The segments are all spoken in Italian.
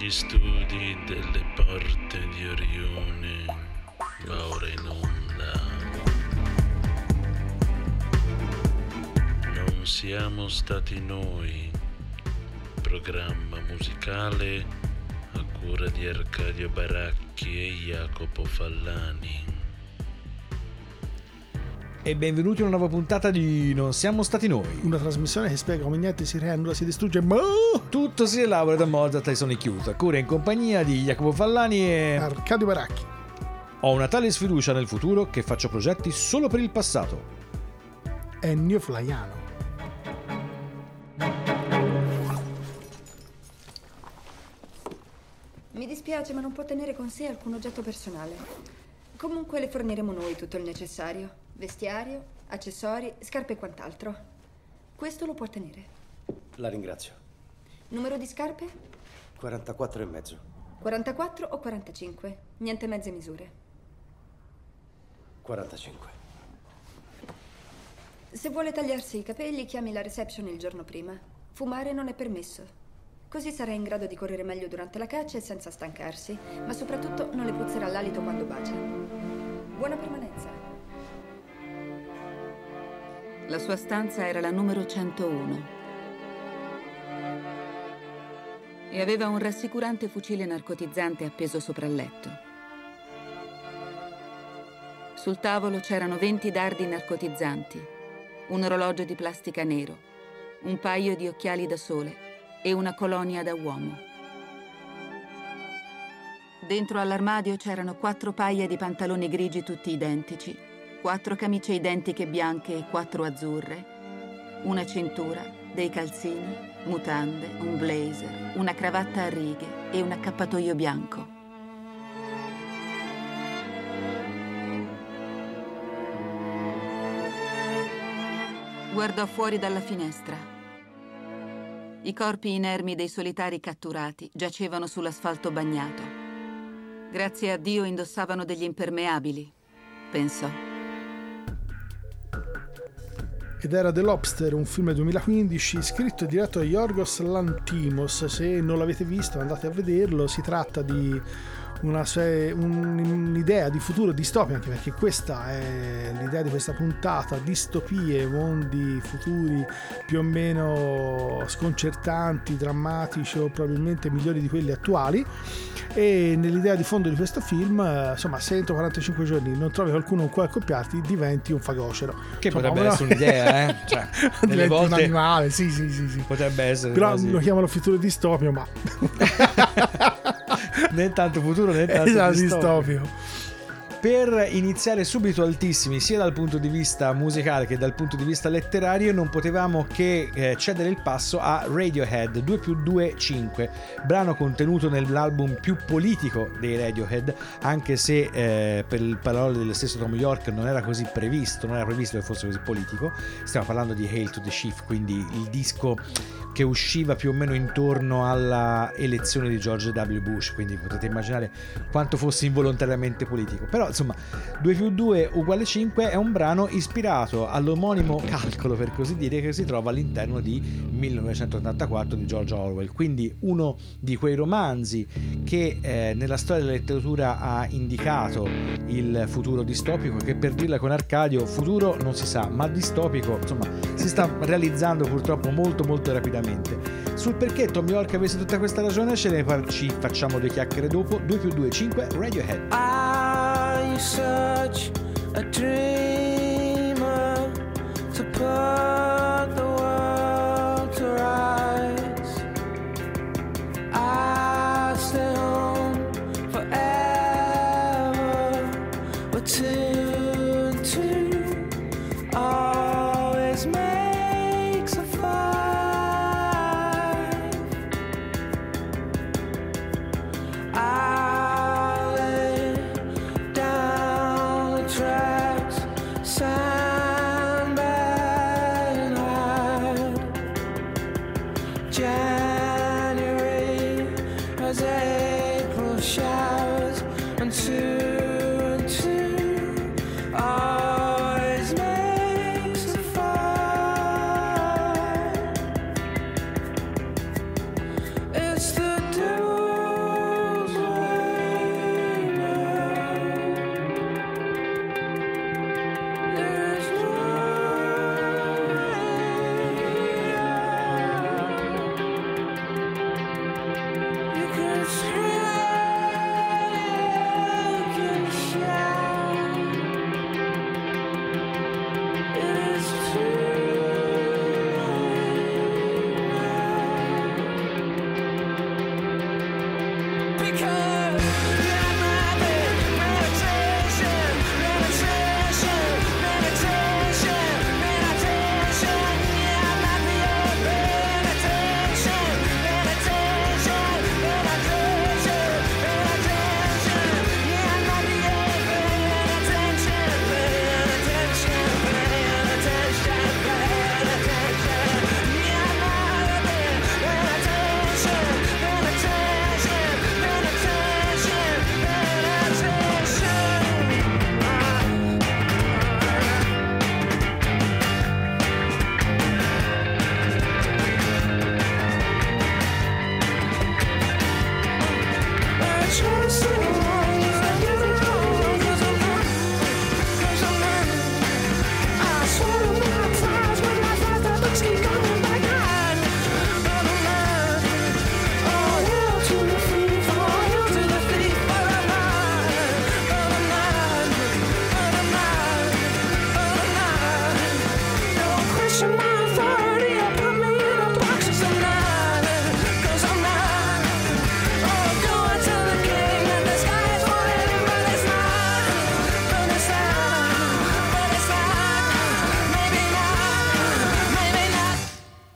agli studi delle porte di Orione, ma ora in onda. Non siamo stati noi, programma musicale a cura di Arcadio Baracchi e Jacopo Fallani. E benvenuti a una nuova puntata di Non siamo stati noi, una trasmissione che spiega come niente si reanula, si distrugge, ma tutto si elabora da Mozart Tyson e Chiusa, cura in compagnia di Jacopo Fallani e Arcadio Baracchi. Ho una tale sfiducia nel futuro che faccio progetti solo per il passato. Ennio Flaiano. Mi dispiace, ma non può tenere con sé alcun oggetto personale. Comunque le forniremo noi tutto il necessario. Vestiario, accessori, scarpe e quant'altro. Questo lo può tenere. La ringrazio. Numero di scarpe? 44 e mezzo. 44 o 45? Niente mezze misure. 45. Se vuole tagliarsi i capelli, chiami la reception il giorno prima. Fumare non è permesso. Così sarà in grado di correre meglio durante la caccia e senza stancarsi, ma soprattutto non le puzzerà l'alito quando bacia. Buona permanenza. La sua stanza era la numero 101 e aveva un rassicurante fucile narcotizzante appeso sopra il letto. Sul tavolo c'erano 20 dardi narcotizzanti, un orologio di plastica nero, un paio di occhiali da sole e una colonia da uomo. Dentro all'armadio c'erano 4 paia di pantaloni grigi tutti identici, 4 camicie identiche bianche e 4 azzurre, una cintura, dei calzini, mutande, un blazer, una cravatta a righe e un accappatoio bianco. Guardò fuori dalla finestra. I corpi inermi dei solitari catturati giacevano sull'asfalto bagnato. Grazie a Dio indossavano degli impermeabili, pensò. Ed era The Lobster, un film 2015 scritto e diretto da Yorgos Lanthimos. Se non l'avete visto andate a vederlo. Si tratta di un'idea di futuro distopia, anche perché questa è l'idea di questa puntata: distopie, mondi futuri più o meno sconcertanti, drammatici o probabilmente migliori di quelli attuali. E nell'idea di fondo di questo film, insomma, se entro 45 giorni non trovi qualcuno con cui accoppiarti, diventi un fagocero, che insomma, potrebbe essere un'idea, cioè, delle volte un animale, sì, potrebbe essere, però quasi... lo chiamano futuro distopio, ma né tanto futuro né tanto distopio. Per iniziare subito altissimi sia dal punto di vista musicale che dal punto di vista letterario, non potevamo che cedere il passo a Radiohead 2+2=5, brano contenuto nell'album più politico dei Radiohead, anche se per le parole del stesso Thom Yorke non era previsto che fosse così politico. Stiamo parlando di Hail to the Chief, quindi il disco che usciva più o meno intorno alla elezione di George W. Bush, quindi potete immaginare quanto fosse involontariamente politico. Però insomma, 2+2=5 è un brano ispirato all'omonimo calcolo, per così dire, che si trova all'interno di 1984 di George Orwell, quindi uno di quei romanzi che nella storia della letteratura ha indicato il futuro distopico, che, per dirla con Arcadio, futuro non si sa, ma distopico insomma si sta realizzando purtroppo molto molto rapidamente. Sul perché Thom Yorke avesse tutta questa ragione ci facciamo due chiacchiere dopo. 2+2=5 Radiohead. You're such a dreamer to put the world to rise. I'll stay home forever, but two always makes a five. Two always makes a five.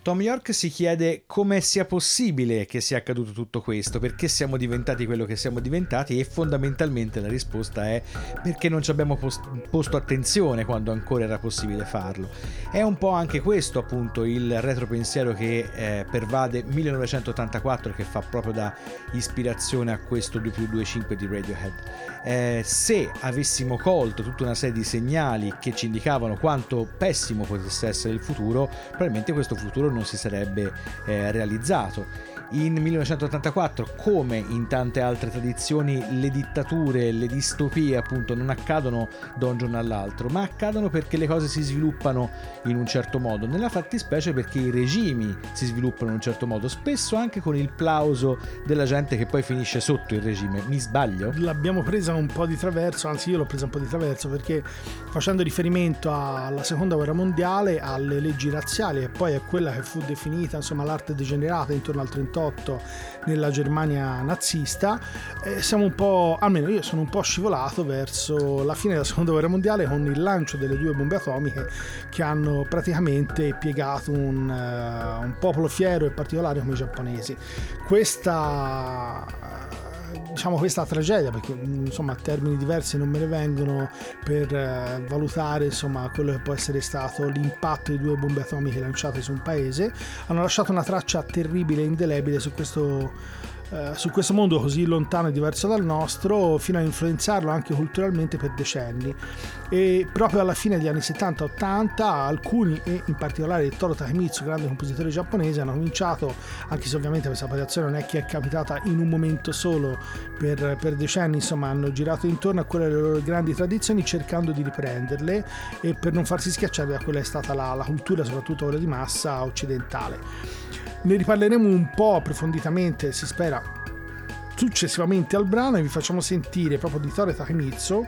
Thom Yorke si chiede come sia possibile che sia accaduto tutto questo, perché siamo diventati quello che siamo diventati, e fondamentalmente la risposta è perché non ci abbiamo posto attenzione quando ancora era possibile farlo. È un po' anche questo appunto il retropensiero che pervade 1984, che fa proprio da ispirazione a questo 2+2=5 di Radiohead. Se avessimo colto tutta una serie di segnali che ci indicavano quanto pessimo potesse essere il futuro, probabilmente questo futuro non si sarebbe realizzato. In 1984, come in tante altre tradizioni, le dittature, le distopie appunto non accadono da un giorno all'altro, ma accadono perché le cose si sviluppano in un certo modo, nella fattispecie perché i regimi si sviluppano in un certo modo, spesso anche con il plauso della gente che poi finisce sotto il regime. Mi sbaglio? L'abbiamo presa un po' di traverso, anzi io l'ho presa un po' di traverso, perché facendo riferimento alla seconda guerra mondiale, alle leggi razziali, e poi a quella che fu definita insomma l'arte degenerata intorno al 38 nella Germania nazista, siamo un po', almeno io sono un po' scivolato verso la fine della seconda guerra mondiale con il lancio delle due bombe atomiche che hanno praticamente piegato un popolo fiero e particolare come i giapponesi. Questa tragedia, perché insomma termini diversi non me ne vengono per valutare insomma quello che può essere stato l'impatto di due bombe atomiche lanciate su un paese, hanno lasciato una traccia terribile e indelebile su questo mondo così lontano e diverso dal nostro, fino a influenzarlo anche culturalmente per decenni. E proprio alla fine degli anni 70-80 alcuni, e in particolare il Toru Takemitsu, grande compositore giapponese, hanno cominciato, anche se ovviamente questa variazione non è che è capitata in un momento solo, per decenni insomma hanno girato intorno a quelle loro grandi tradizioni cercando di riprenderle e per non farsi schiacciare da quella che è stata la cultura, soprattutto quella di massa occidentale. Ne riparleremo un po' approfonditamente, si spera, successivamente al brano, e vi facciamo sentire proprio di Toru Takemitsu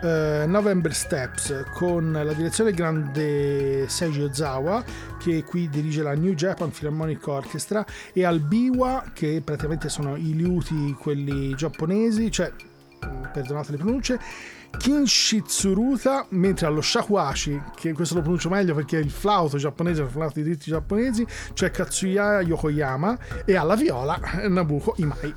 November Steps, con la direzione grande Seiji Ozawa, che qui dirige la New Japan Philharmonic Orchestra, e al biwa, che praticamente sono i liuti quelli giapponesi, cioè perdonate le pronunce, Kinshitsuruta, mentre allo shakuhachi, che questo lo pronuncio meglio perché è il flauto giapponese, il flauto di diritti giapponesi, cioè Katsuya Yokoyama, e alla viola Nabuko Imai.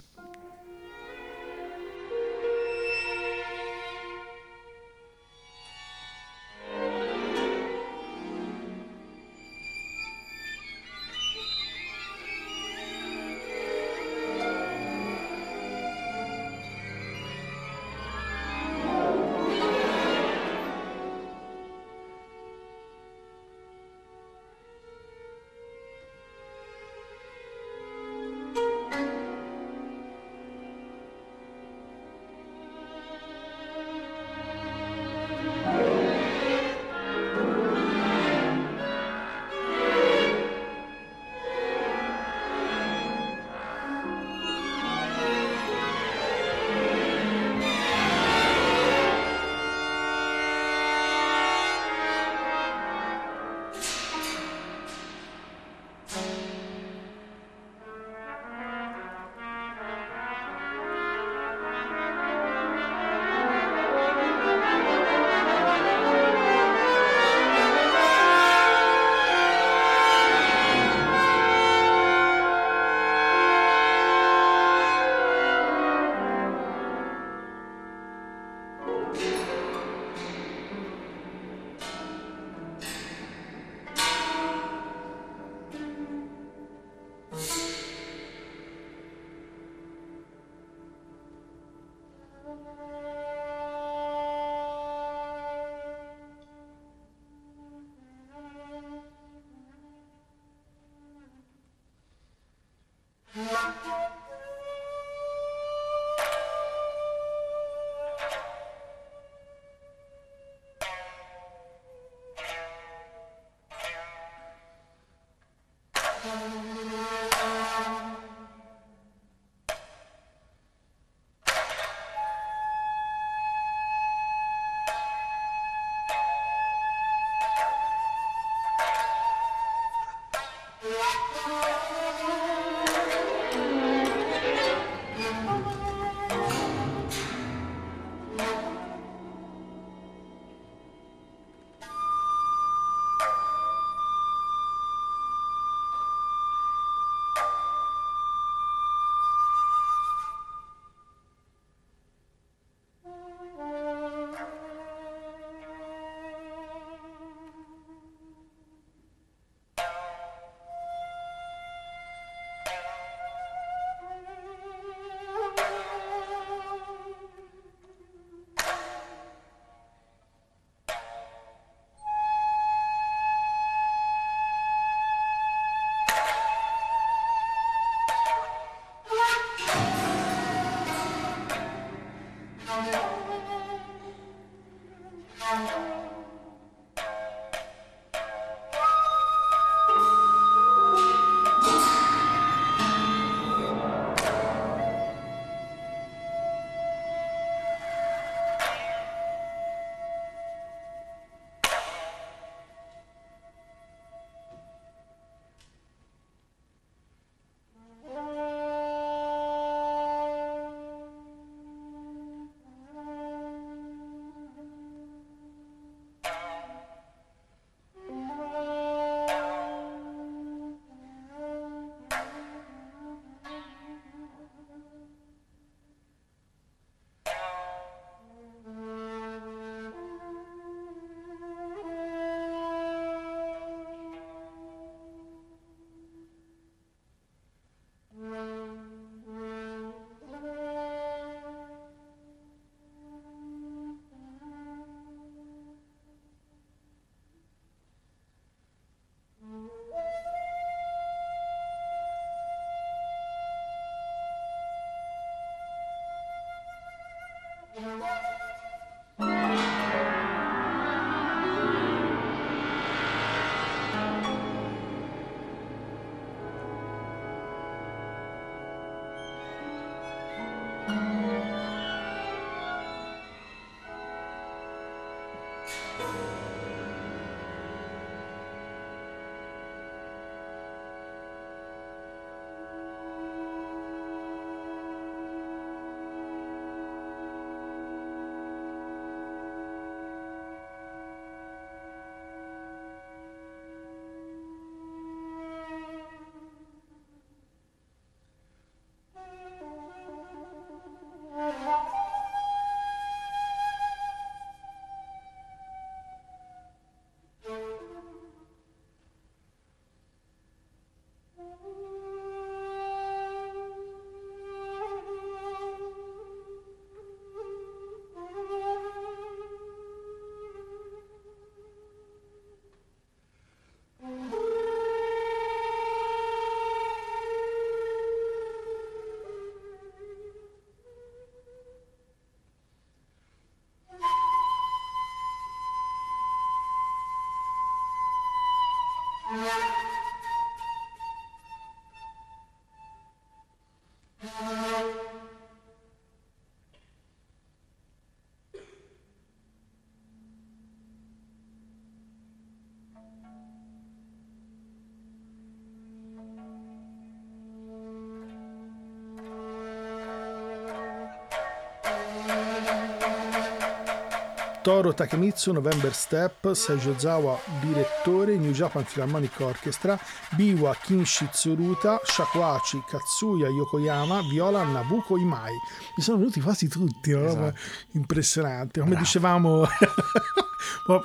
Toru Takemitsu, November Step, Seiji Ozawa, direttore, New Japan Philharmonic Orchestra, Biwa Kinshi Tsuruta, Shakuhachi Katsuya Yokoyama, viola Nabuko Imai. Mi sono venuti quasi tutti, una roba impressionante. Come dicevamo,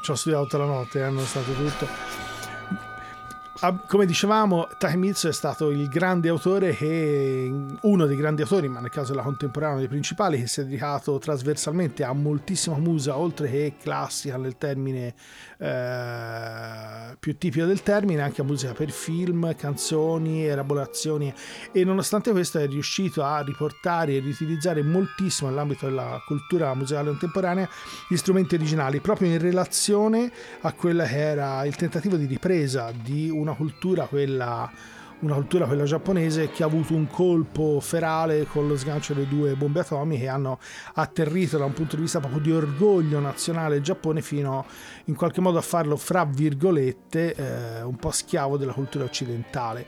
ci ho studiato tutta la notte, hanno stato tutto. Come dicevamo, Takemitsu è stato il grande autore che, uno dei grandi autori, ma nel caso della contemporanea dei principali, che si è dedicato trasversalmente a moltissima musica, oltre che classica nel termine più tipico del termine, anche a musica per film, canzoni, elaborazioni, e nonostante questo è riuscito a riportare e riutilizzare moltissimo nell'ambito della cultura musicale contemporanea gli strumenti originali, proprio in relazione a quella che era il tentativo di ripresa di una cultura quella giapponese, che ha avuto un colpo ferale con lo sgancio delle due bombe atomiche, che hanno atterrito da un punto di vista proprio di orgoglio nazionale il Giappone, fino in qualche modo a farlo, fra virgolette, un po' schiavo della cultura occidentale.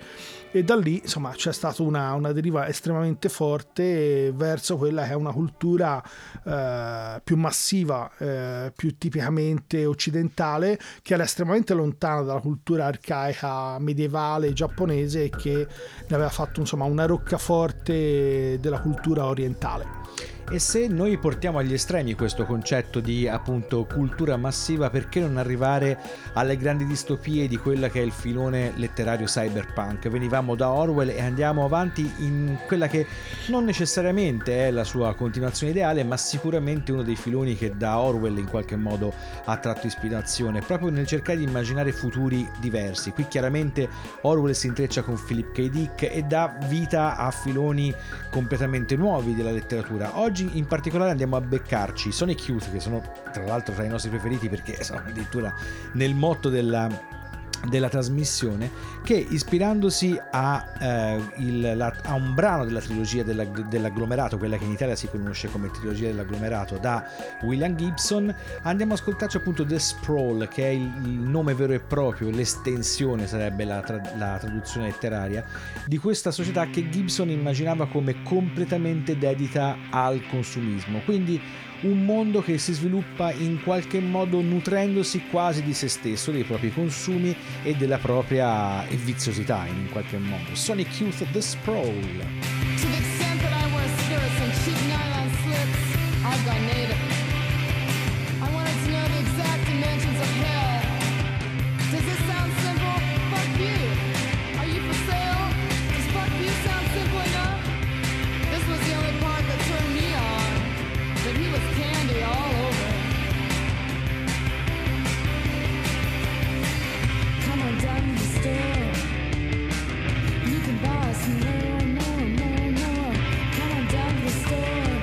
E da lì, insomma, c'è stata una deriva estremamente forte verso quella che è una cultura più massiva, più tipicamente occidentale, che era estremamente lontana dalla cultura arcaica medievale giapponese, e che ne aveva fatto, insomma, una roccaforte della cultura orientale. E se noi portiamo agli estremi questo concetto di, appunto, cultura massiva, perché non arrivare alle grandi distopie di quella che è il filone letterario cyberpunk? Venivamo da Orwell e andiamo avanti in quella che non necessariamente è la sua continuazione ideale, ma sicuramente uno dei filoni che da Orwell in qualche modo ha tratto ispirazione, proprio nel cercare di immaginare futuri diversi. Qui chiaramente Orwell si intreccia con Philip K. Dick e dà vita a filoni completamente nuovi della letteratura. Oggi in particolare andiamo a beccarci Sonic Youth, che sono tra l'altro tra i nostri preferiti, perché sono addirittura nel motto della trasmissione, che, ispirandosi a un brano della trilogia dell'Agglomerato, quella che in Italia si conosce come Trilogia dell'Agglomerato, da William Gibson, andiamo a ascoltarci appunto The Sprawl, che è il nome vero e proprio, l'estensione sarebbe la traduzione letteraria, di questa società che Gibson immaginava come completamente dedita al consumismo. Quindi un mondo che si sviluppa in qualche modo nutrendosi quasi di se stesso, dei propri consumi e della propria viziosità in qualche modo. Sonic Youth, The Sprawl. No, come on down to the store.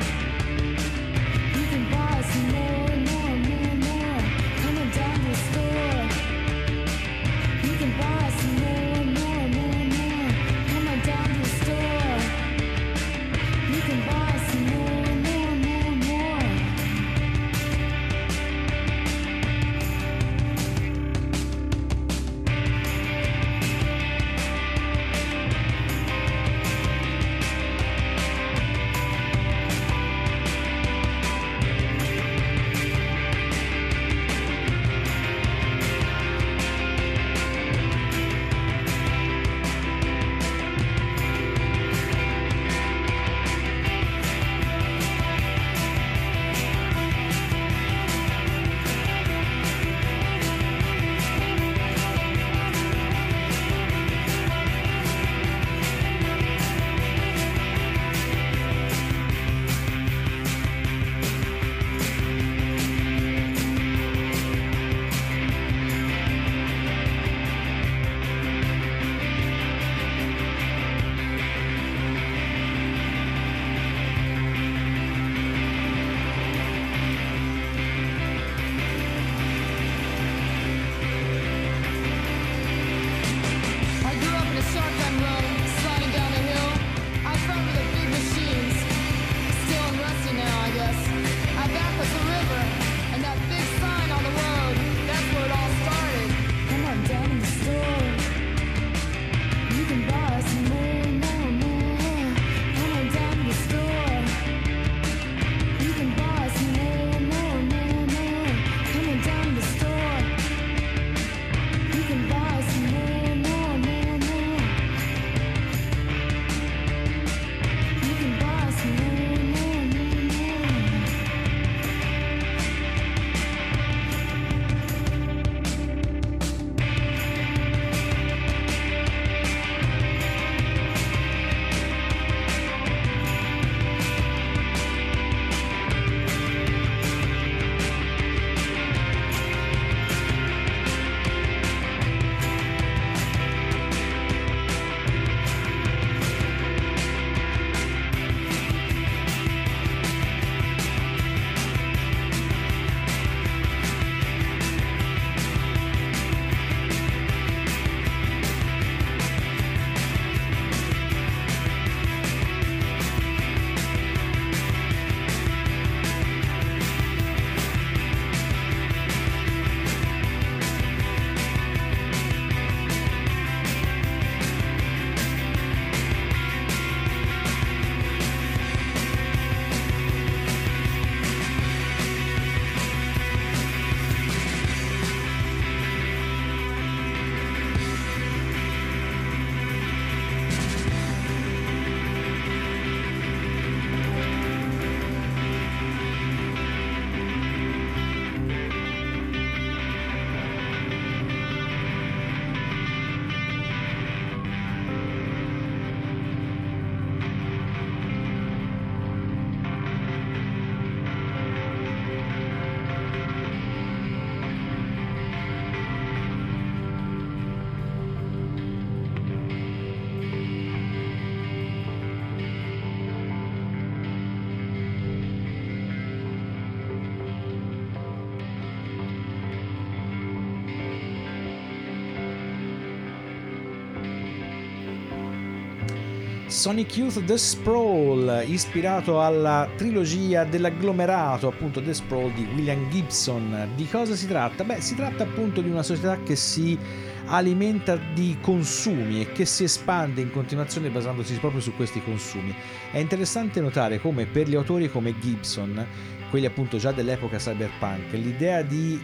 Sonic Youth The Sprawl, ispirato alla trilogia dell'agglomerato, appunto The Sprawl di William Gibson. Di cosa si tratta? Beh, si tratta appunto di una società che si alimenta di consumi e che si espande in continuazione basandosi proprio su questi consumi. È interessante notare come per gli autori come Gibson, quelli appunto già dell'epoca cyberpunk, l'idea di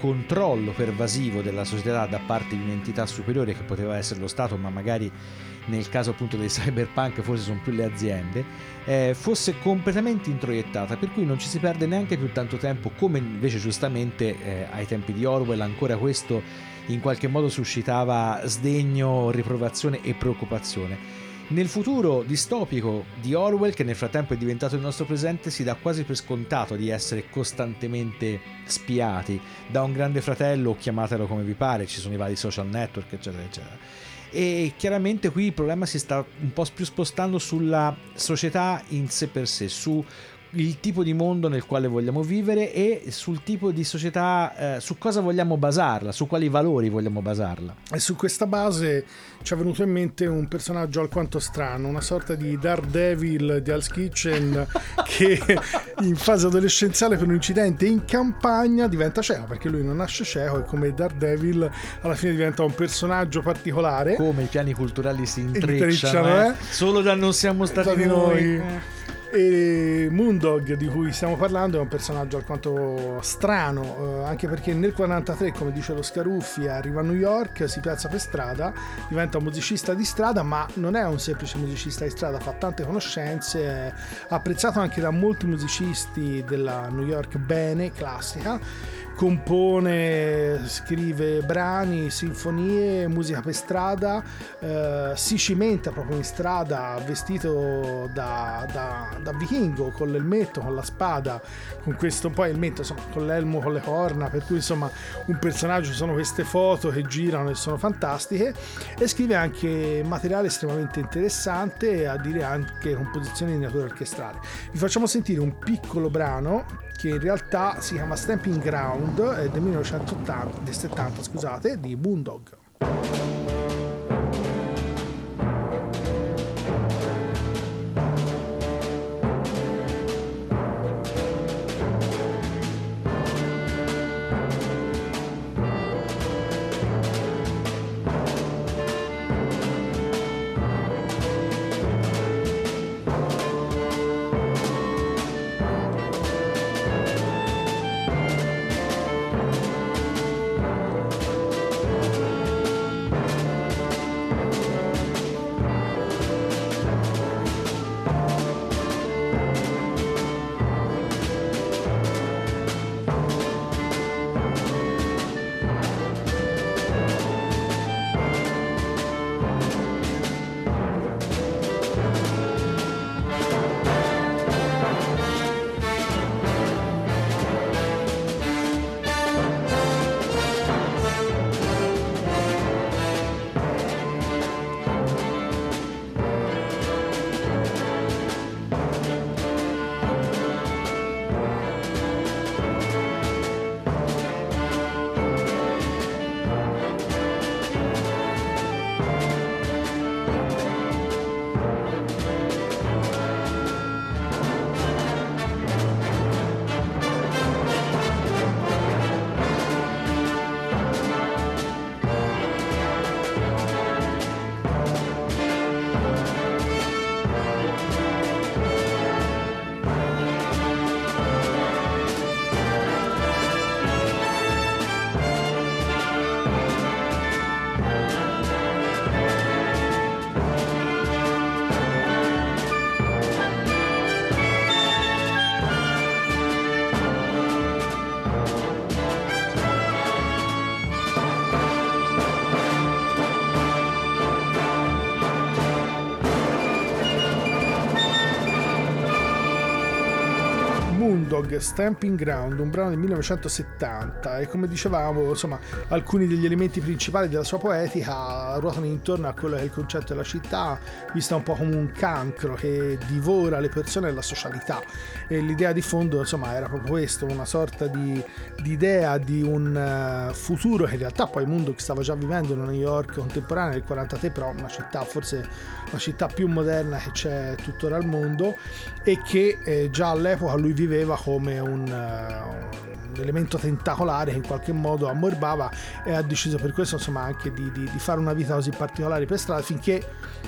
controllo pervasivo della società da parte di un'entità superiore, che poteva essere lo Stato, ma magari nel caso appunto dei cyberpunk forse sono più le aziende, fosse completamente introiettata, per cui non ci si perde neanche più tanto tempo, come invece giustamente ai tempi di Orwell ancora questo in qualche modo suscitava sdegno, riprovazione e preoccupazione. Nel futuro distopico di Orwell, che nel frattempo è diventato il nostro presente, si dà quasi per scontato di essere costantemente spiati da un grande fratello, chiamatelo come vi pare, ci sono i vari social network eccetera eccetera, e chiaramente qui il problema si sta un po' più spostando sulla società in sé per sé, su il tipo di mondo nel quale vogliamo vivere e sul tipo di società, su cosa vogliamo basarla, su quali valori vogliamo basarla. E su questa base ci è venuto in mente un personaggio alquanto strano, una sorta di Daredevil di Hell's Kitchen che in fase adolescenziale, per un incidente in campagna, diventa cieco, perché lui non nasce cieco e come Daredevil alla fine diventa un personaggio particolare. Come i piani culturali si intrecciano. Solo da non siamo stati noi. E Moondog, di cui stiamo parlando, è un personaggio alquanto strano, anche perché nel 1943, come dice lo Scaruffi, arriva a New York, si piazza per strada, diventa un musicista di strada, ma non è un semplice musicista di strada, fa tante conoscenze, è apprezzato anche da molti musicisti della New York bene classica, compone, scrive brani, sinfonie, musica per strada, si cimenta proprio in strada vestito da vichingo, con l'elmetto, con la spada, con questo poi elmetto, insomma, con l'elmo, con le corna, per cui insomma un personaggio, sono queste foto che girano e sono fantastiche, e scrive anche materiale estremamente interessante, a dire anche composizioni di natura orchestrale. Vi facciamo sentire un piccolo brano che in realtà si chiama Stamping Ground, è del 1970, scusate, di Moondog. Moondog, Stamping Ground, un brano del 1970, e come dicevamo, insomma, alcuni degli elementi principali della sua poetica ruotano intorno a quello che è il concetto della città, vista un po' come un cancro che divora le persone e la socialità. E l'idea di fondo, insomma, era proprio questo, una sorta di idea di un futuro che in realtà poi Moondog stava già vivendo in una New York contemporanea del 43, però una città, forse la città più moderna che c'è tuttora al mondo, e che già all'epoca lui viveva come un elemento tentacolare che in qualche modo ammorbava, e ha deciso per questo, insomma, anche di fare una vita così particolare per strada, finché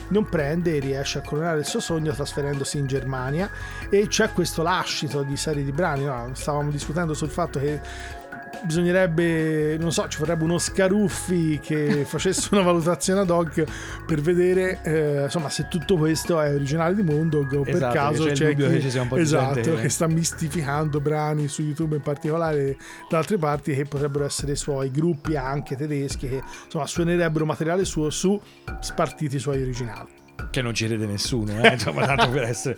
non prende e riesce a coronare il suo sogno trasferendosi in Germania. E c'è questo lascito di serie di brani, no? Stavamo discutendo sul fatto che bisognerebbe, non so, ci vorrebbe uno Scaruffi che facesse una valutazione ad hoc per vedere insomma, se tutto questo è originale di Moondog o, esatto, per caso c'è chi, che un po' esatto, che sta mistificando brani su YouTube, in particolare da altre parti, che potrebbero essere suoi, gruppi anche tedeschi che, insomma, suonerebbero materiale suo su spartiti suoi originali, che non ci crede nessuno, insomma, tanto per essere,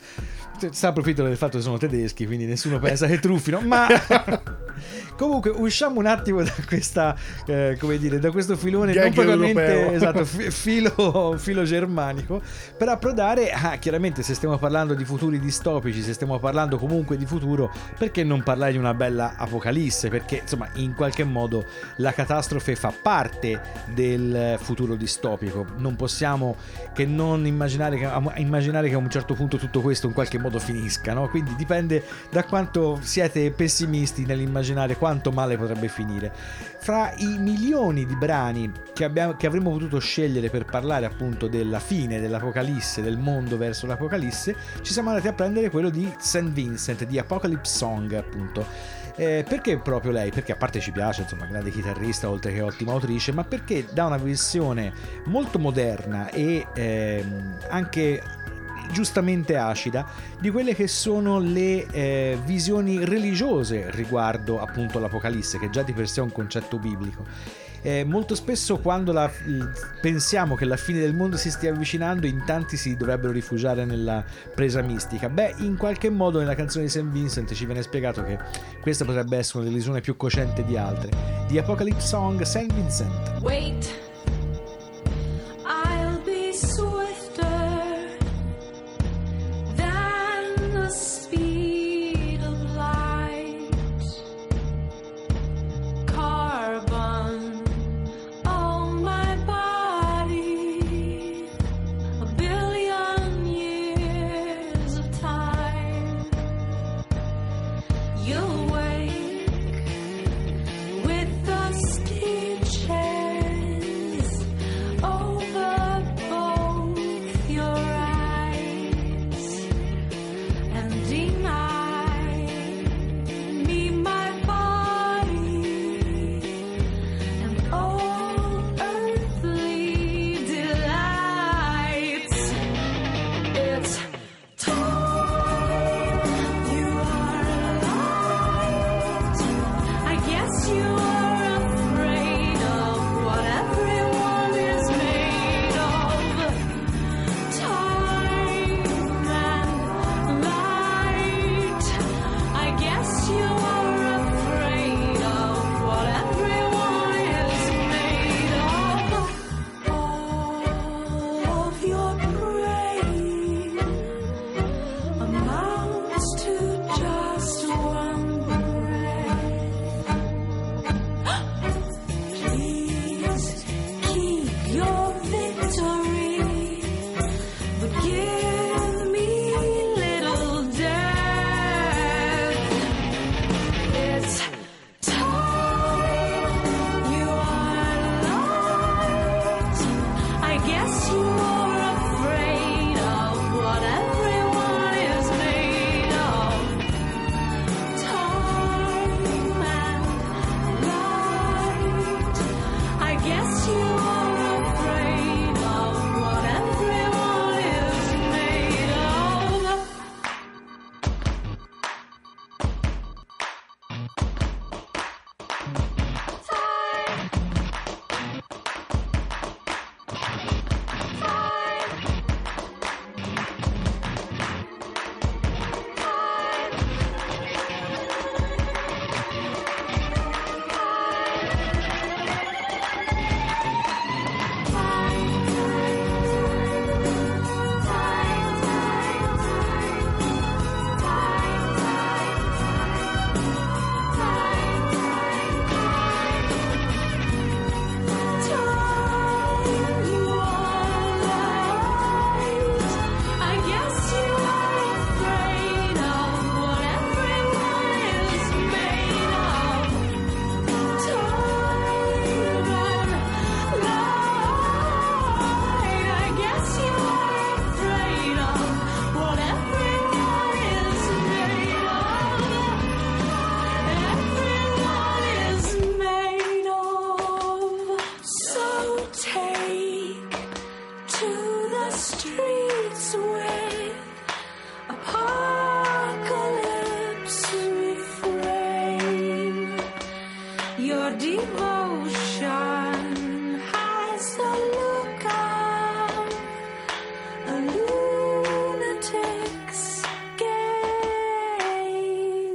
si approfittano del fatto che sono tedeschi, quindi nessuno pensa che truffino, ma comunque usciamo un attimo da questa come dire, da questo filone non propriamente, esatto, filo germanico, per approdare a, chiaramente, se stiamo parlando di futuri distopici, se stiamo parlando comunque di futuro, perché non parlare di una bella apocalisse, perché, insomma, in qualche modo la catastrofe fa parte del futuro distopico. Non possiamo che non immaginare che a un certo punto tutto questo in qualche modo finisca, no? Quindi dipende da quanto siete pessimisti nell'immaginare quanto male potrebbe finire. Fra i milioni di brani che avremmo potuto scegliere per parlare appunto della fine dell'apocalisse, del mondo verso l'apocalisse, ci siamo andati a prendere quello di St. Vincent, di Apocalypse Song, appunto. Perché proprio lei? Perché a parte ci piace, insomma, grande chitarrista oltre che ottima autrice, ma perché dà una versione molto moderna e anche giustamente acida di quelle che sono le visioni religiose riguardo appunto l'Apocalisse, che già di per sé è un concetto biblico. Molto spesso quando pensiamo che la fine del mondo si stia avvicinando, in tanti si dovrebbero rifugiare nella presa mistica. Beh, in qualche modo nella canzone di St. Vincent ci viene spiegato che questa potrebbe essere una religione più cosciente di altre. The Apocalypse Song, St. Vincent. Wait, I'll be You'll wake with the stitches.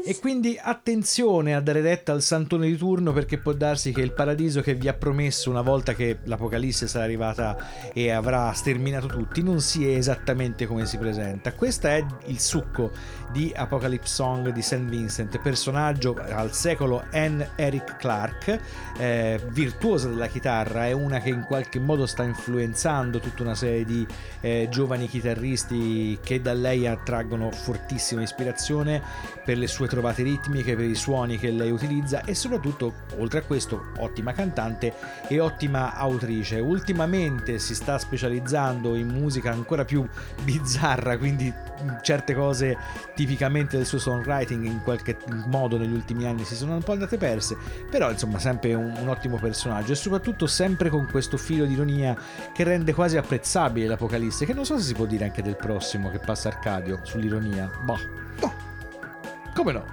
E quindi attenzione a dare retta al santone di turno, perché può darsi che il paradiso che vi ha promesso una volta che l'apocalisse sarà arrivata e avrà sterminato tutti non sia esattamente come si presenta. Questo è il succo di Apocalypse Song di St. Vincent, personaggio al secolo Anne Eric Clarke, virtuosa della chitarra, è una che in qualche modo sta influenzando tutta una serie di giovani chitarristi che da lei attraggono fortissima ispirazione per le sue trovate ritmiche, per i suoni che lei utilizza, e soprattutto, oltre a questo, ottima cantante e ottima autrice. Ultimamente si sta specializzando in musica ancora più bizzarra, quindi certe cose tipicamente del suo songwriting in qualche modo negli ultimi anni si sono un po' andate perse, però insomma sempre un ottimo personaggio, e soprattutto sempre con questo filo di ironia che rende quasi apprezzabile l'Apocalisse, che non so se si può dire anche del prossimo che passa Arcadio sull'ironia. Boh, no, come no?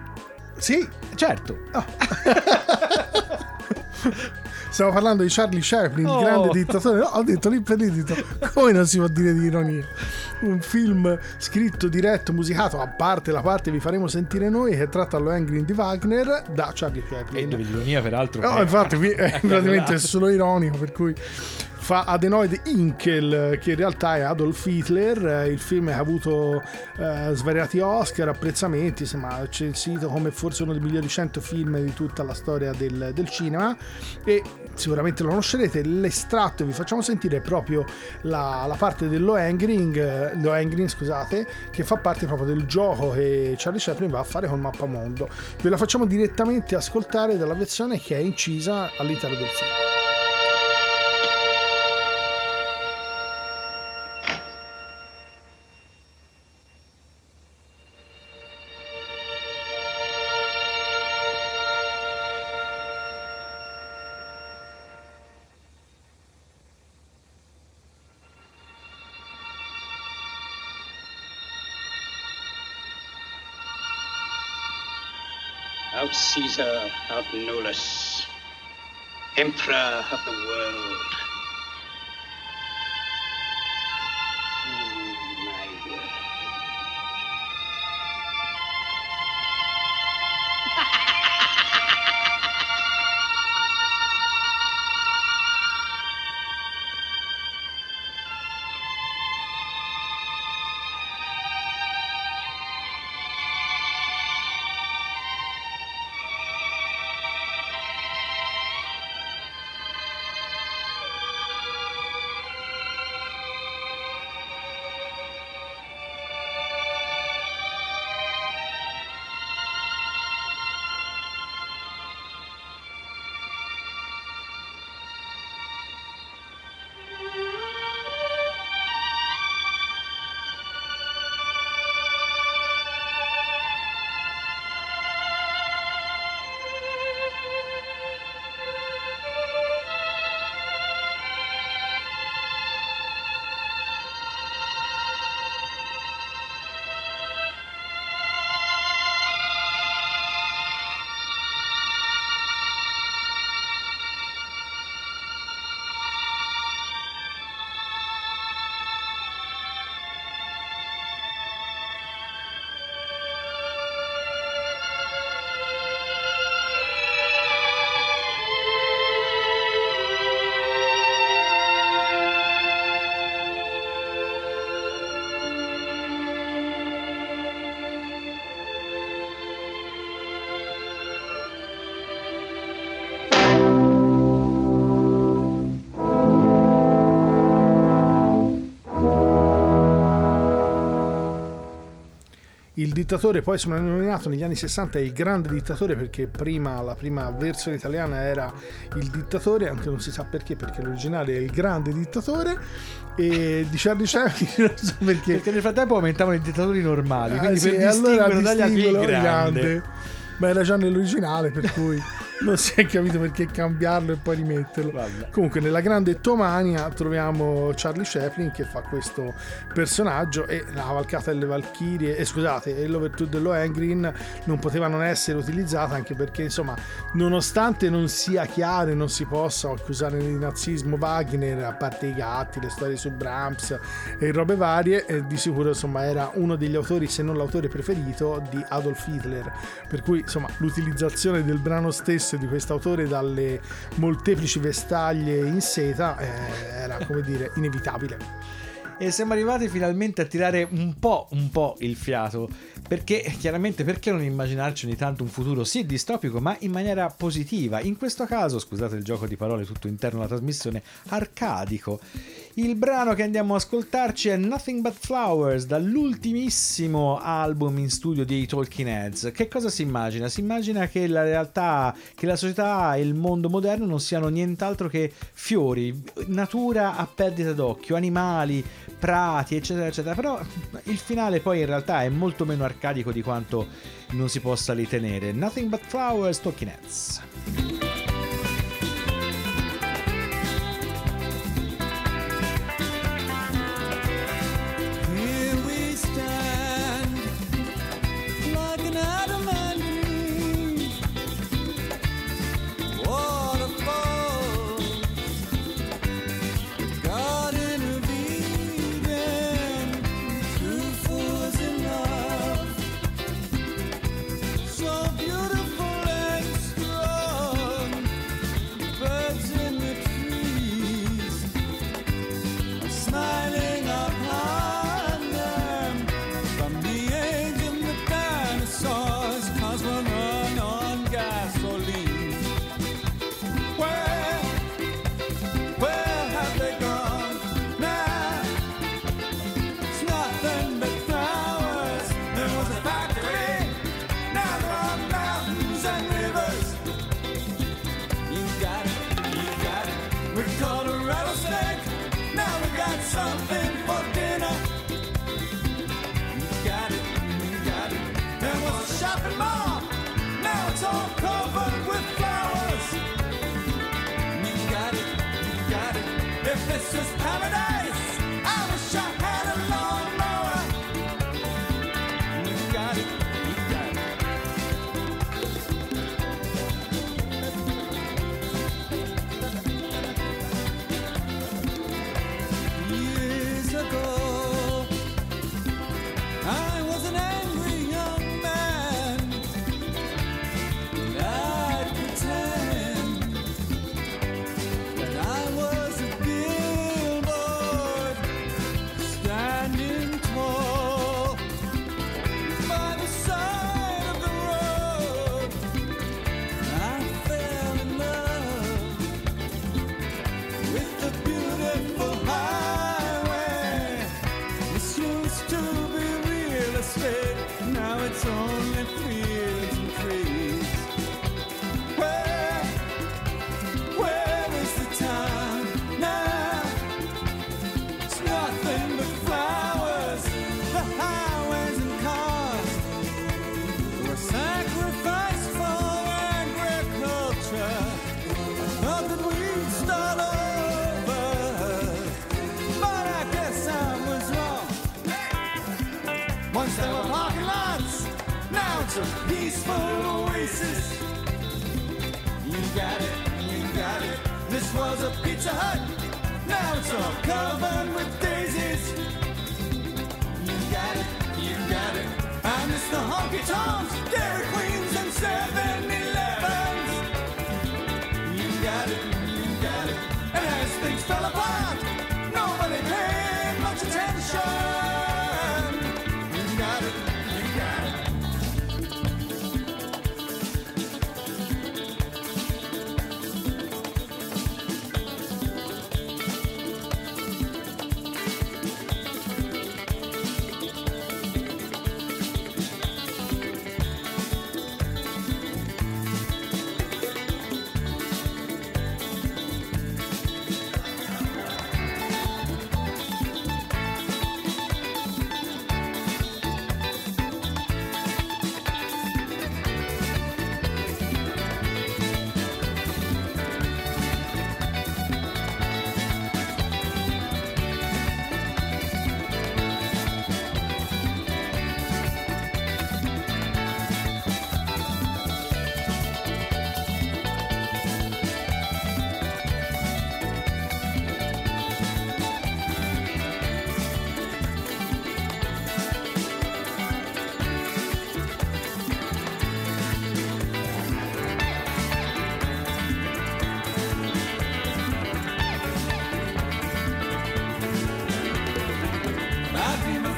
Sì, certo. Oh. Stiamo parlando di Charlie Chaplin, il grande dittatore. No, ho detto lì per lì, dito. Come non si può dire di ironia? Un film scritto, diretto, musicato, a parte la parte vi faremo sentire noi, che tratta Lohengrin di Wagner, da Charlie Chaplin. E dove l'ironia, peraltro. No, infatti, qui è praticamente solo ironico, per cui fa Adenoid Inkel, che in realtà è Adolf Hitler. Il film ha avuto svariati Oscar, apprezzamenti, insomma, censito come forse uno dei migliori 100 film di tutta la storia del cinema, e sicuramente lo conoscerete. L'estratto vi facciamo sentire proprio la parte del Lohengrin, che fa parte proprio del gioco che Charlie Chaplin va a fare col mappamondo. Ve la facciamo direttamente ascoltare dalla versione che è incisa all'interno del film. Out Caesar, out Nolus, Emperor of the world. My word. Il dittatore poi soprannominato negli anni 60 il grande dittatore, perché la prima versione italiana era Il dittatore, anche non si sa perché l'originale è Il grande dittatore, e di Charlie Chaplin non so perché nel frattempo aumentavano i dittatori normali, quindi per distinguerlo dagli altri grande. Ma era già nell'originale, per cui non si è capito perché cambiarlo e poi rimetterlo. Vabbè. Comunque nella grande Tomania troviamo Charlie Chaplin che fa questo personaggio, e la cavalcata delle Valchirie, scusate, e l'Overture dello Lohengrin non poteva non essere utilizzata, anche perché insomma, nonostante non sia chiaro e non si possa accusare di nazismo Wagner, a parte i gatti, le storie su Brahms e robe varie, di sicuro insomma era uno degli autori, se non l'autore preferito, di Adolf Hitler, per cui insomma l'utilizzazione del brano stesso di quest'autore dalle molteplici vestaglie in seta era, come dire, inevitabile. E siamo arrivati finalmente a tirare un po' il fiato, perché chiaramente, perché non immaginarci ogni tanto un futuro sì distopico, ma in maniera positiva, in questo caso, scusate il gioco di parole tutto interno alla trasmissione, arcadico. Il brano che andiamo a ascoltarci è Nothing But Flowers, dall'ultimissimo album in studio dei Talking Heads. Che cosa si immagina? Si immagina che la realtà, che la società e il mondo moderno non siano nient'altro che fiori, natura a perdita d'occhio, animali, prati, eccetera eccetera, però il finale poi in realtà è molto meno arcadico di quanto non si possa ritenere. Nothing But Flowers, Talking Heads.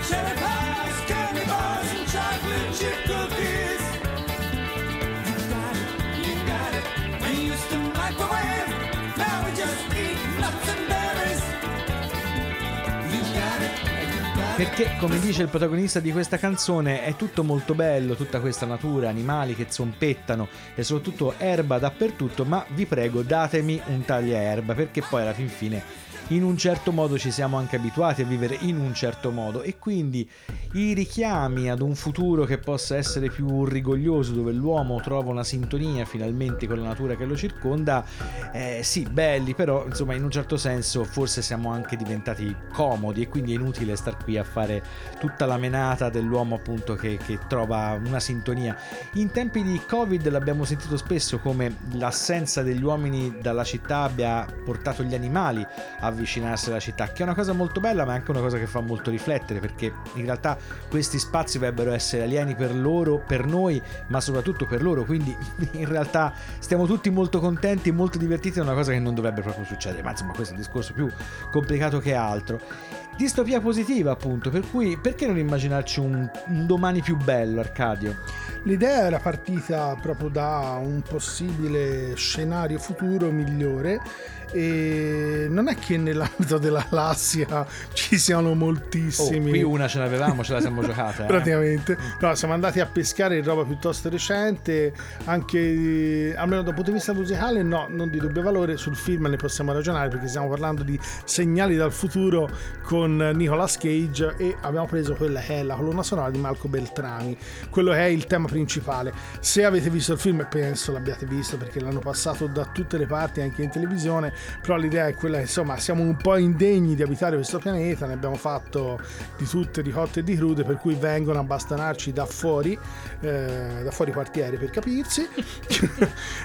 cherry pies, candy bars, and chocolate chip cookies. You got it, we used to microwave, now we just eat nuts and berries. You got it. Perché, come dice il protagonista di questa canzone, è tutto molto bello, tutta questa natura, animali che zompettano e soprattutto erba dappertutto, ma vi prego datemi un tagliaerba, perché poi alla fin fine in un certo modo ci siamo anche abituati a vivere in un certo modo, e quindi i richiami ad un futuro che possa essere più rigoglioso, dove l'uomo trova una sintonia finalmente con la natura che lo circonda, sì, belli, però insomma in un certo senso forse siamo anche diventati comodi, e quindi è inutile star qui a fare tutta la menata dell'uomo appunto che trova una sintonia. In tempi di Covid l'abbiamo sentito spesso come l'assenza degli uomini dalla città abbia portato gli animali a avvicinarsi alla città, che è una cosa molto bella, ma è anche una cosa che fa molto riflettere, perché in realtà questi spazi dovrebbero essere alieni per loro, per noi, ma soprattutto per loro, quindi in realtà stiamo tutti molto contenti, molto divertiti, è una cosa che non dovrebbe proprio succedere, ma insomma questo è un discorso più complicato che altro. Distopia positiva appunto, per cui perché non immaginarci un domani più bello, Arcadio? L'idea era partita proprio da un possibile scenario futuro migliore, e non è che nell'ambito della galassia ci siano moltissimi. Qui una ce l'avevamo, ce la siamo giocata praticamente. No, siamo andati a pescare roba piuttosto recente, anche almeno dal punto di vista musicale, no, non di dubbio valore. Sul film ne possiamo ragionare, perché stiamo parlando di Segnali dal futuro con Nicolas Cage, e abbiamo preso quella che è la colonna sonora di Marco Beltrami, quello che è il tema principale. Se avete visto il film, penso l'abbiate visto perché l'hanno passato da tutte le parti, anche in televisione, però l'idea è quella che insomma siamo un po' indegni di abitare questo pianeta, ne abbiamo fatto di tutte, di cotte e di crude, per cui vengono a bastonarci da fuori quartiere, per capirsi.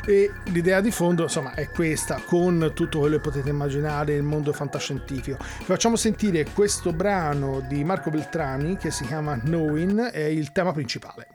E l'idea di fondo insomma è questa, con tutto quello che potete immaginare, il mondo fantascientifico. Vi facciamo sentire questo brano di Marco Beltrami che si chiama Knowing, è il tema principale.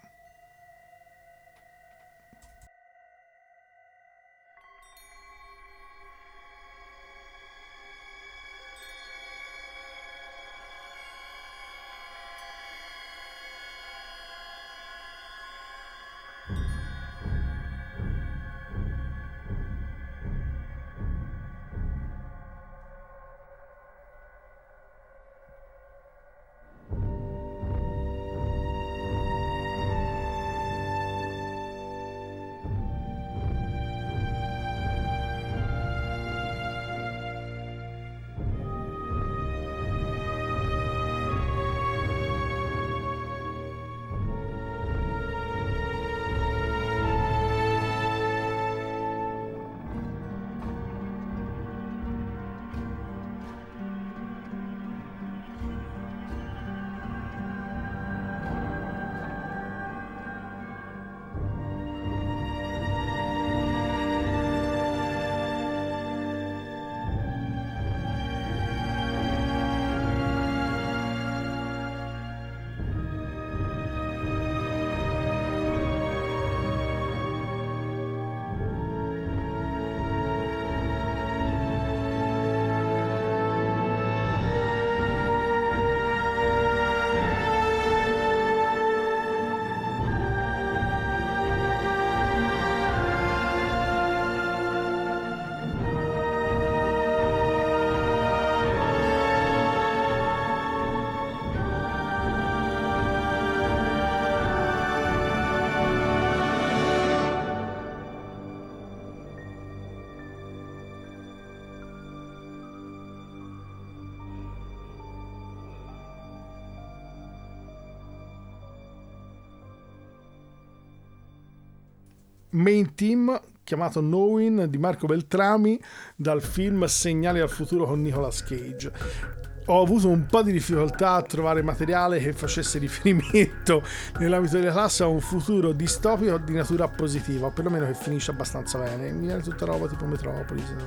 Main Team, chiamato Knowing, di Marco Beltrami, dal film Segnali al futuro con Nicolas Cage. Ho avuto un po' di difficoltà a trovare materiale che facesse riferimento nell'ambito della classe a un futuro distopico di natura positiva, o perlomeno che finisce abbastanza bene. Mi viene tutta roba tipo Metropolis, no?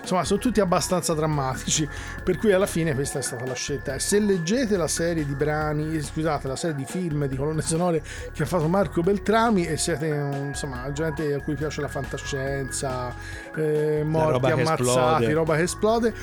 Insomma sono tutti abbastanza drammatici, per cui alla fine questa è stata la scelta. Se leggete la serie di brani, scusate, la serie di film, di colonne sonore che ha fatto Marco Beltrami, e siete insomma gente a cui piace la fantascienza, morti ammazzati, roba che esplode,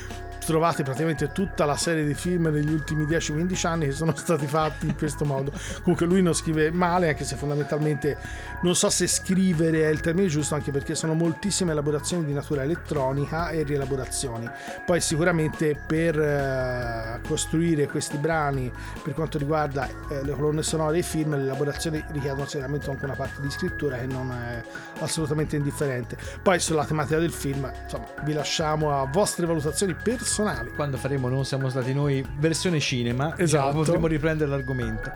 trovate praticamente tutta la serie di film degli ultimi 10-15 anni che sono stati fatti in questo modo. Comunque lui non scrive male, anche se fondamentalmente non so se scrivere è il termine giusto, anche perché sono moltissime elaborazioni di natura elettronica e rielaborazioni. Poi sicuramente per costruire questi brani, per quanto riguarda le colonne sonore dei film, le elaborazioni richiedono sicuramente anche una parte di scrittura che non è assolutamente indifferente. Poi sulla tematica del film, insomma, vi lasciamo a vostre valutazioni personali. Quando faremo Non siamo stati noi versione cinema, esatto, diciamo, potremo riprendere l'argomento.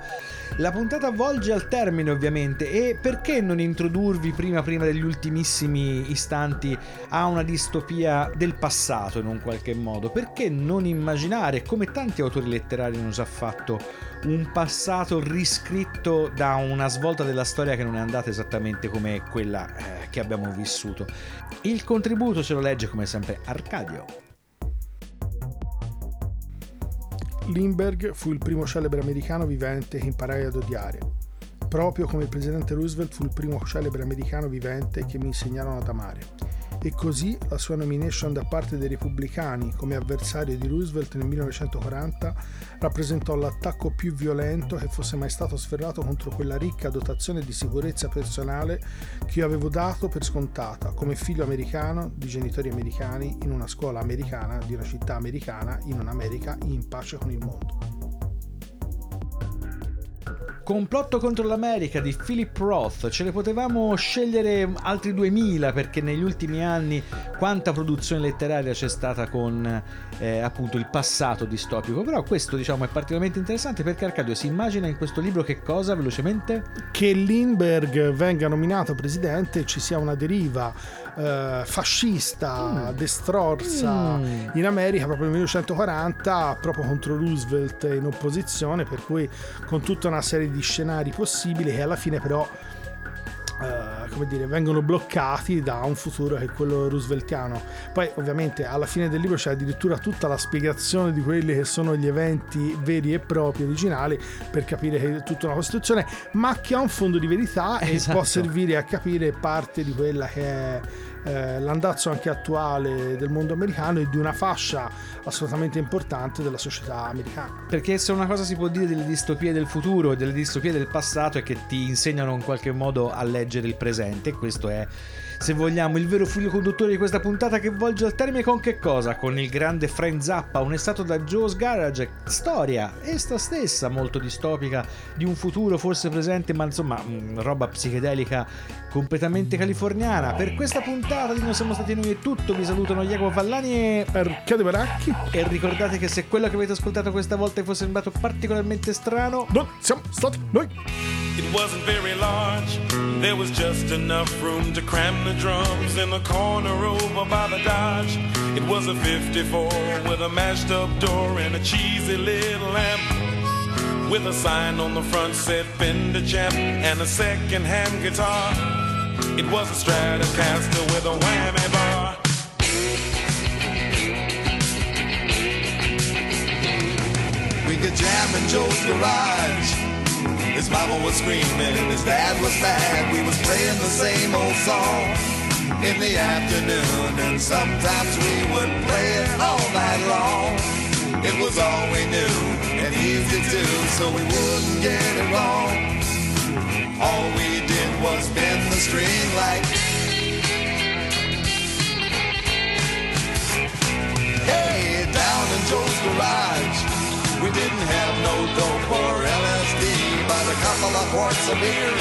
La puntata volge al termine, ovviamente, e perché non introdurvi prima degli ultimissimi istanti a una distopia del passato in un qualche modo? Perché non immaginare, come tanti autori letterari hanno già fatto, un passato riscritto da una svolta della storia che non è andata esattamente come quella che abbiamo vissuto? Il contributo ce lo legge come sempre Arcadio. Lindbergh fu il primo celebre americano vivente che imparai ad odiare, proprio come il presidente Roosevelt fu il primo celebre americano vivente che mi insegnarono ad amare. E così la sua nomination da parte dei repubblicani come avversario di Roosevelt nel 1940 rappresentò l'attacco più violento che fosse mai stato sferrato contro quella ricca dotazione di sicurezza personale che io avevo dato per scontata come figlio americano di genitori americani in una scuola americana di una città americana in un'America in pace con il mondo. Complotto contro l'America di Philip Roth. Ce ne potevamo scegliere altri 2000, perché negli ultimi anni quanta produzione letteraria c'è stata con appunto il passato distopico, però questo, diciamo, è particolarmente interessante perché Arcadio si immagina in questo libro che cosa, velocemente? Che Lindbergh venga nominato presidente, ci sia una deriva fascista destrorsa in America proprio nel 1940, proprio contro Roosevelt in opposizione, per cui con tutta una serie di scenari possibili che alla fine però come dire, vengono bloccati da un futuro che è quello rooseveltiano. Poi ovviamente alla fine del libro c'è addirittura tutta la spiegazione di quelli che sono gli eventi veri e propri originali, per capire che è tutta una costruzione ma che ha un fondo di verità, esatto, e può servire a capire parte di quella che è l'andazzo anche attuale del mondo americano e di una fascia assolutamente importante della società americana. Perché se una cosa si può dire delle distopie del futuro e delle distopie del passato è che ti insegnano in qualche modo a leggere il presente, e questo è, se vogliamo, il vero filo conduttore di questa puntata, che volge al termine con che cosa? Con il grande Frank Zappa, un estratto da Joe's Garage, storia essa stessa molto distopica di un futuro forse presente ma insomma roba psichedelica completamente californiana. Per questa puntata di Non siamo stati noi è tutto, vi salutano Jacopo Fallani e Arcadio Baracchi, e ricordate che se quello che avete ascoltato questa volta vi fosse sembrato particolarmente strano, non siamo stati noi. It wasn't very large, there was just enough room to cram the drums in the corner over by the Dodge. It was a 54 with a mashed up door and a cheesy little amp, with a sign on the front said Fender Champ and a second hand guitar. It was a Stratocaster with a whammy bar. We could jam in Joe's Garage. His mama was screaming, his dad was mad. We was playing the same old song in the afternoon, and sometimes we would play it all night long. It was all we knew and easy too, so we wouldn't get it wrong. All we did was bend the string like, hey, down in Joe's Garage. We didn't have no dope or LSD, but a couple of quarts of beer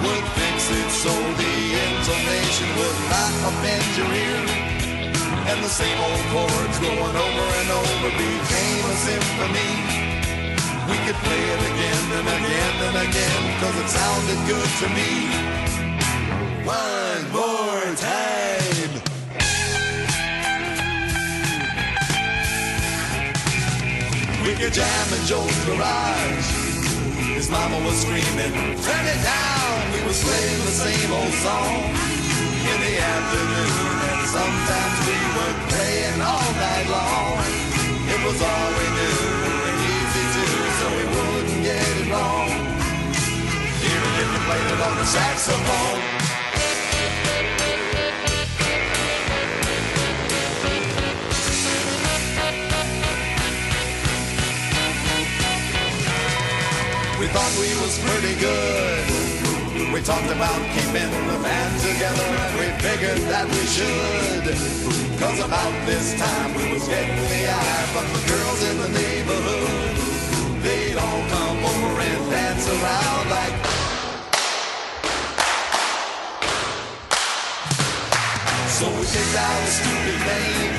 would fix it so the intonation would not offend your ear. And the same old chords going over and over became a symphony. We could play it again and again and again, cause it sounded good to me. One more time. We could jam in Joe's Garage. His mama was screaming, turn it down. We was playing the same old song in the afternoon, and sometimes we were playing all night long. It was all we knew and easy too, so we wouldn't get it wrong. Even if you played it on the saxophone. thought we was pretty good. We talked about keeping the band together and we figured that we should. Cause about this time we was getting the eye from the girls in the neighborhood. They'd all come over and dance around like so we picked out a stupid name.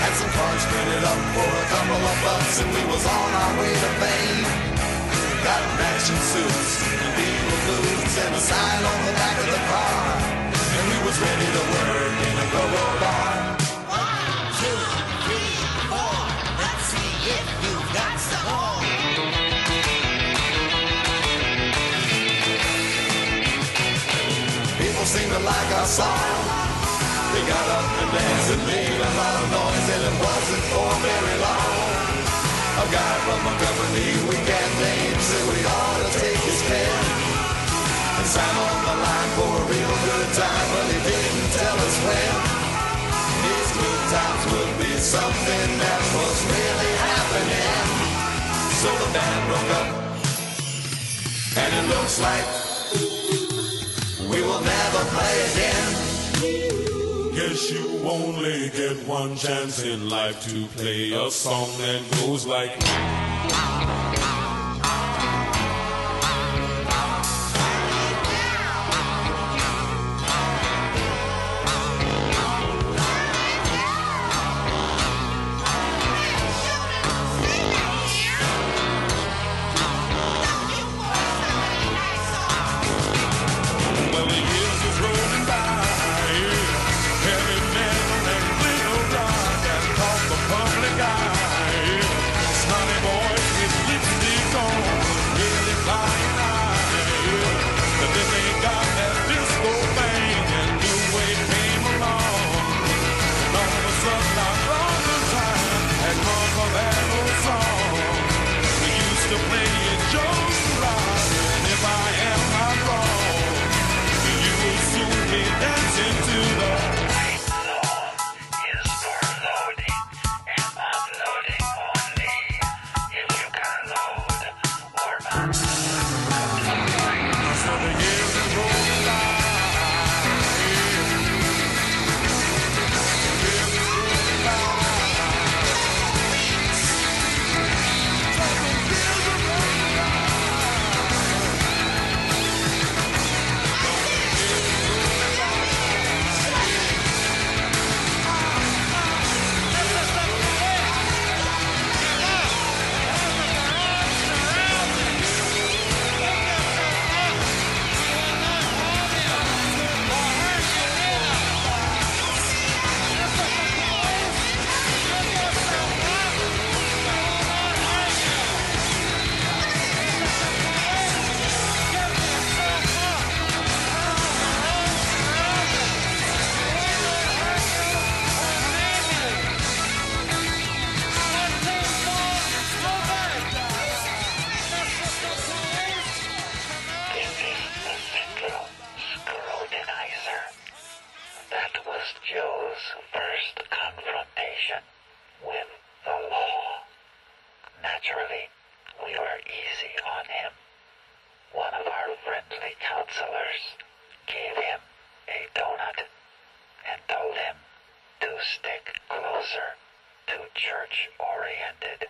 Had some cards printed up for a couple of bucks and we was on our way to fame. Got matching suits and beaver boots and a sign on the back of the car. And we was ready to work in a go-go bar. 1, 2, 3, 4, let's see if you've got some more. People seem to like our song. They got up and danced and made a lot of noise and it wasn't for very long. A guy from a company we can't name said we ought to take his pen and sign on the line for a real good time, but he didn't tell us when. These good times would be something that was really happening. So the band broke up and it looks like we will never play again. Guess you only get one chance in life to play a song that goes like church-oriented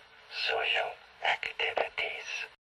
social activities.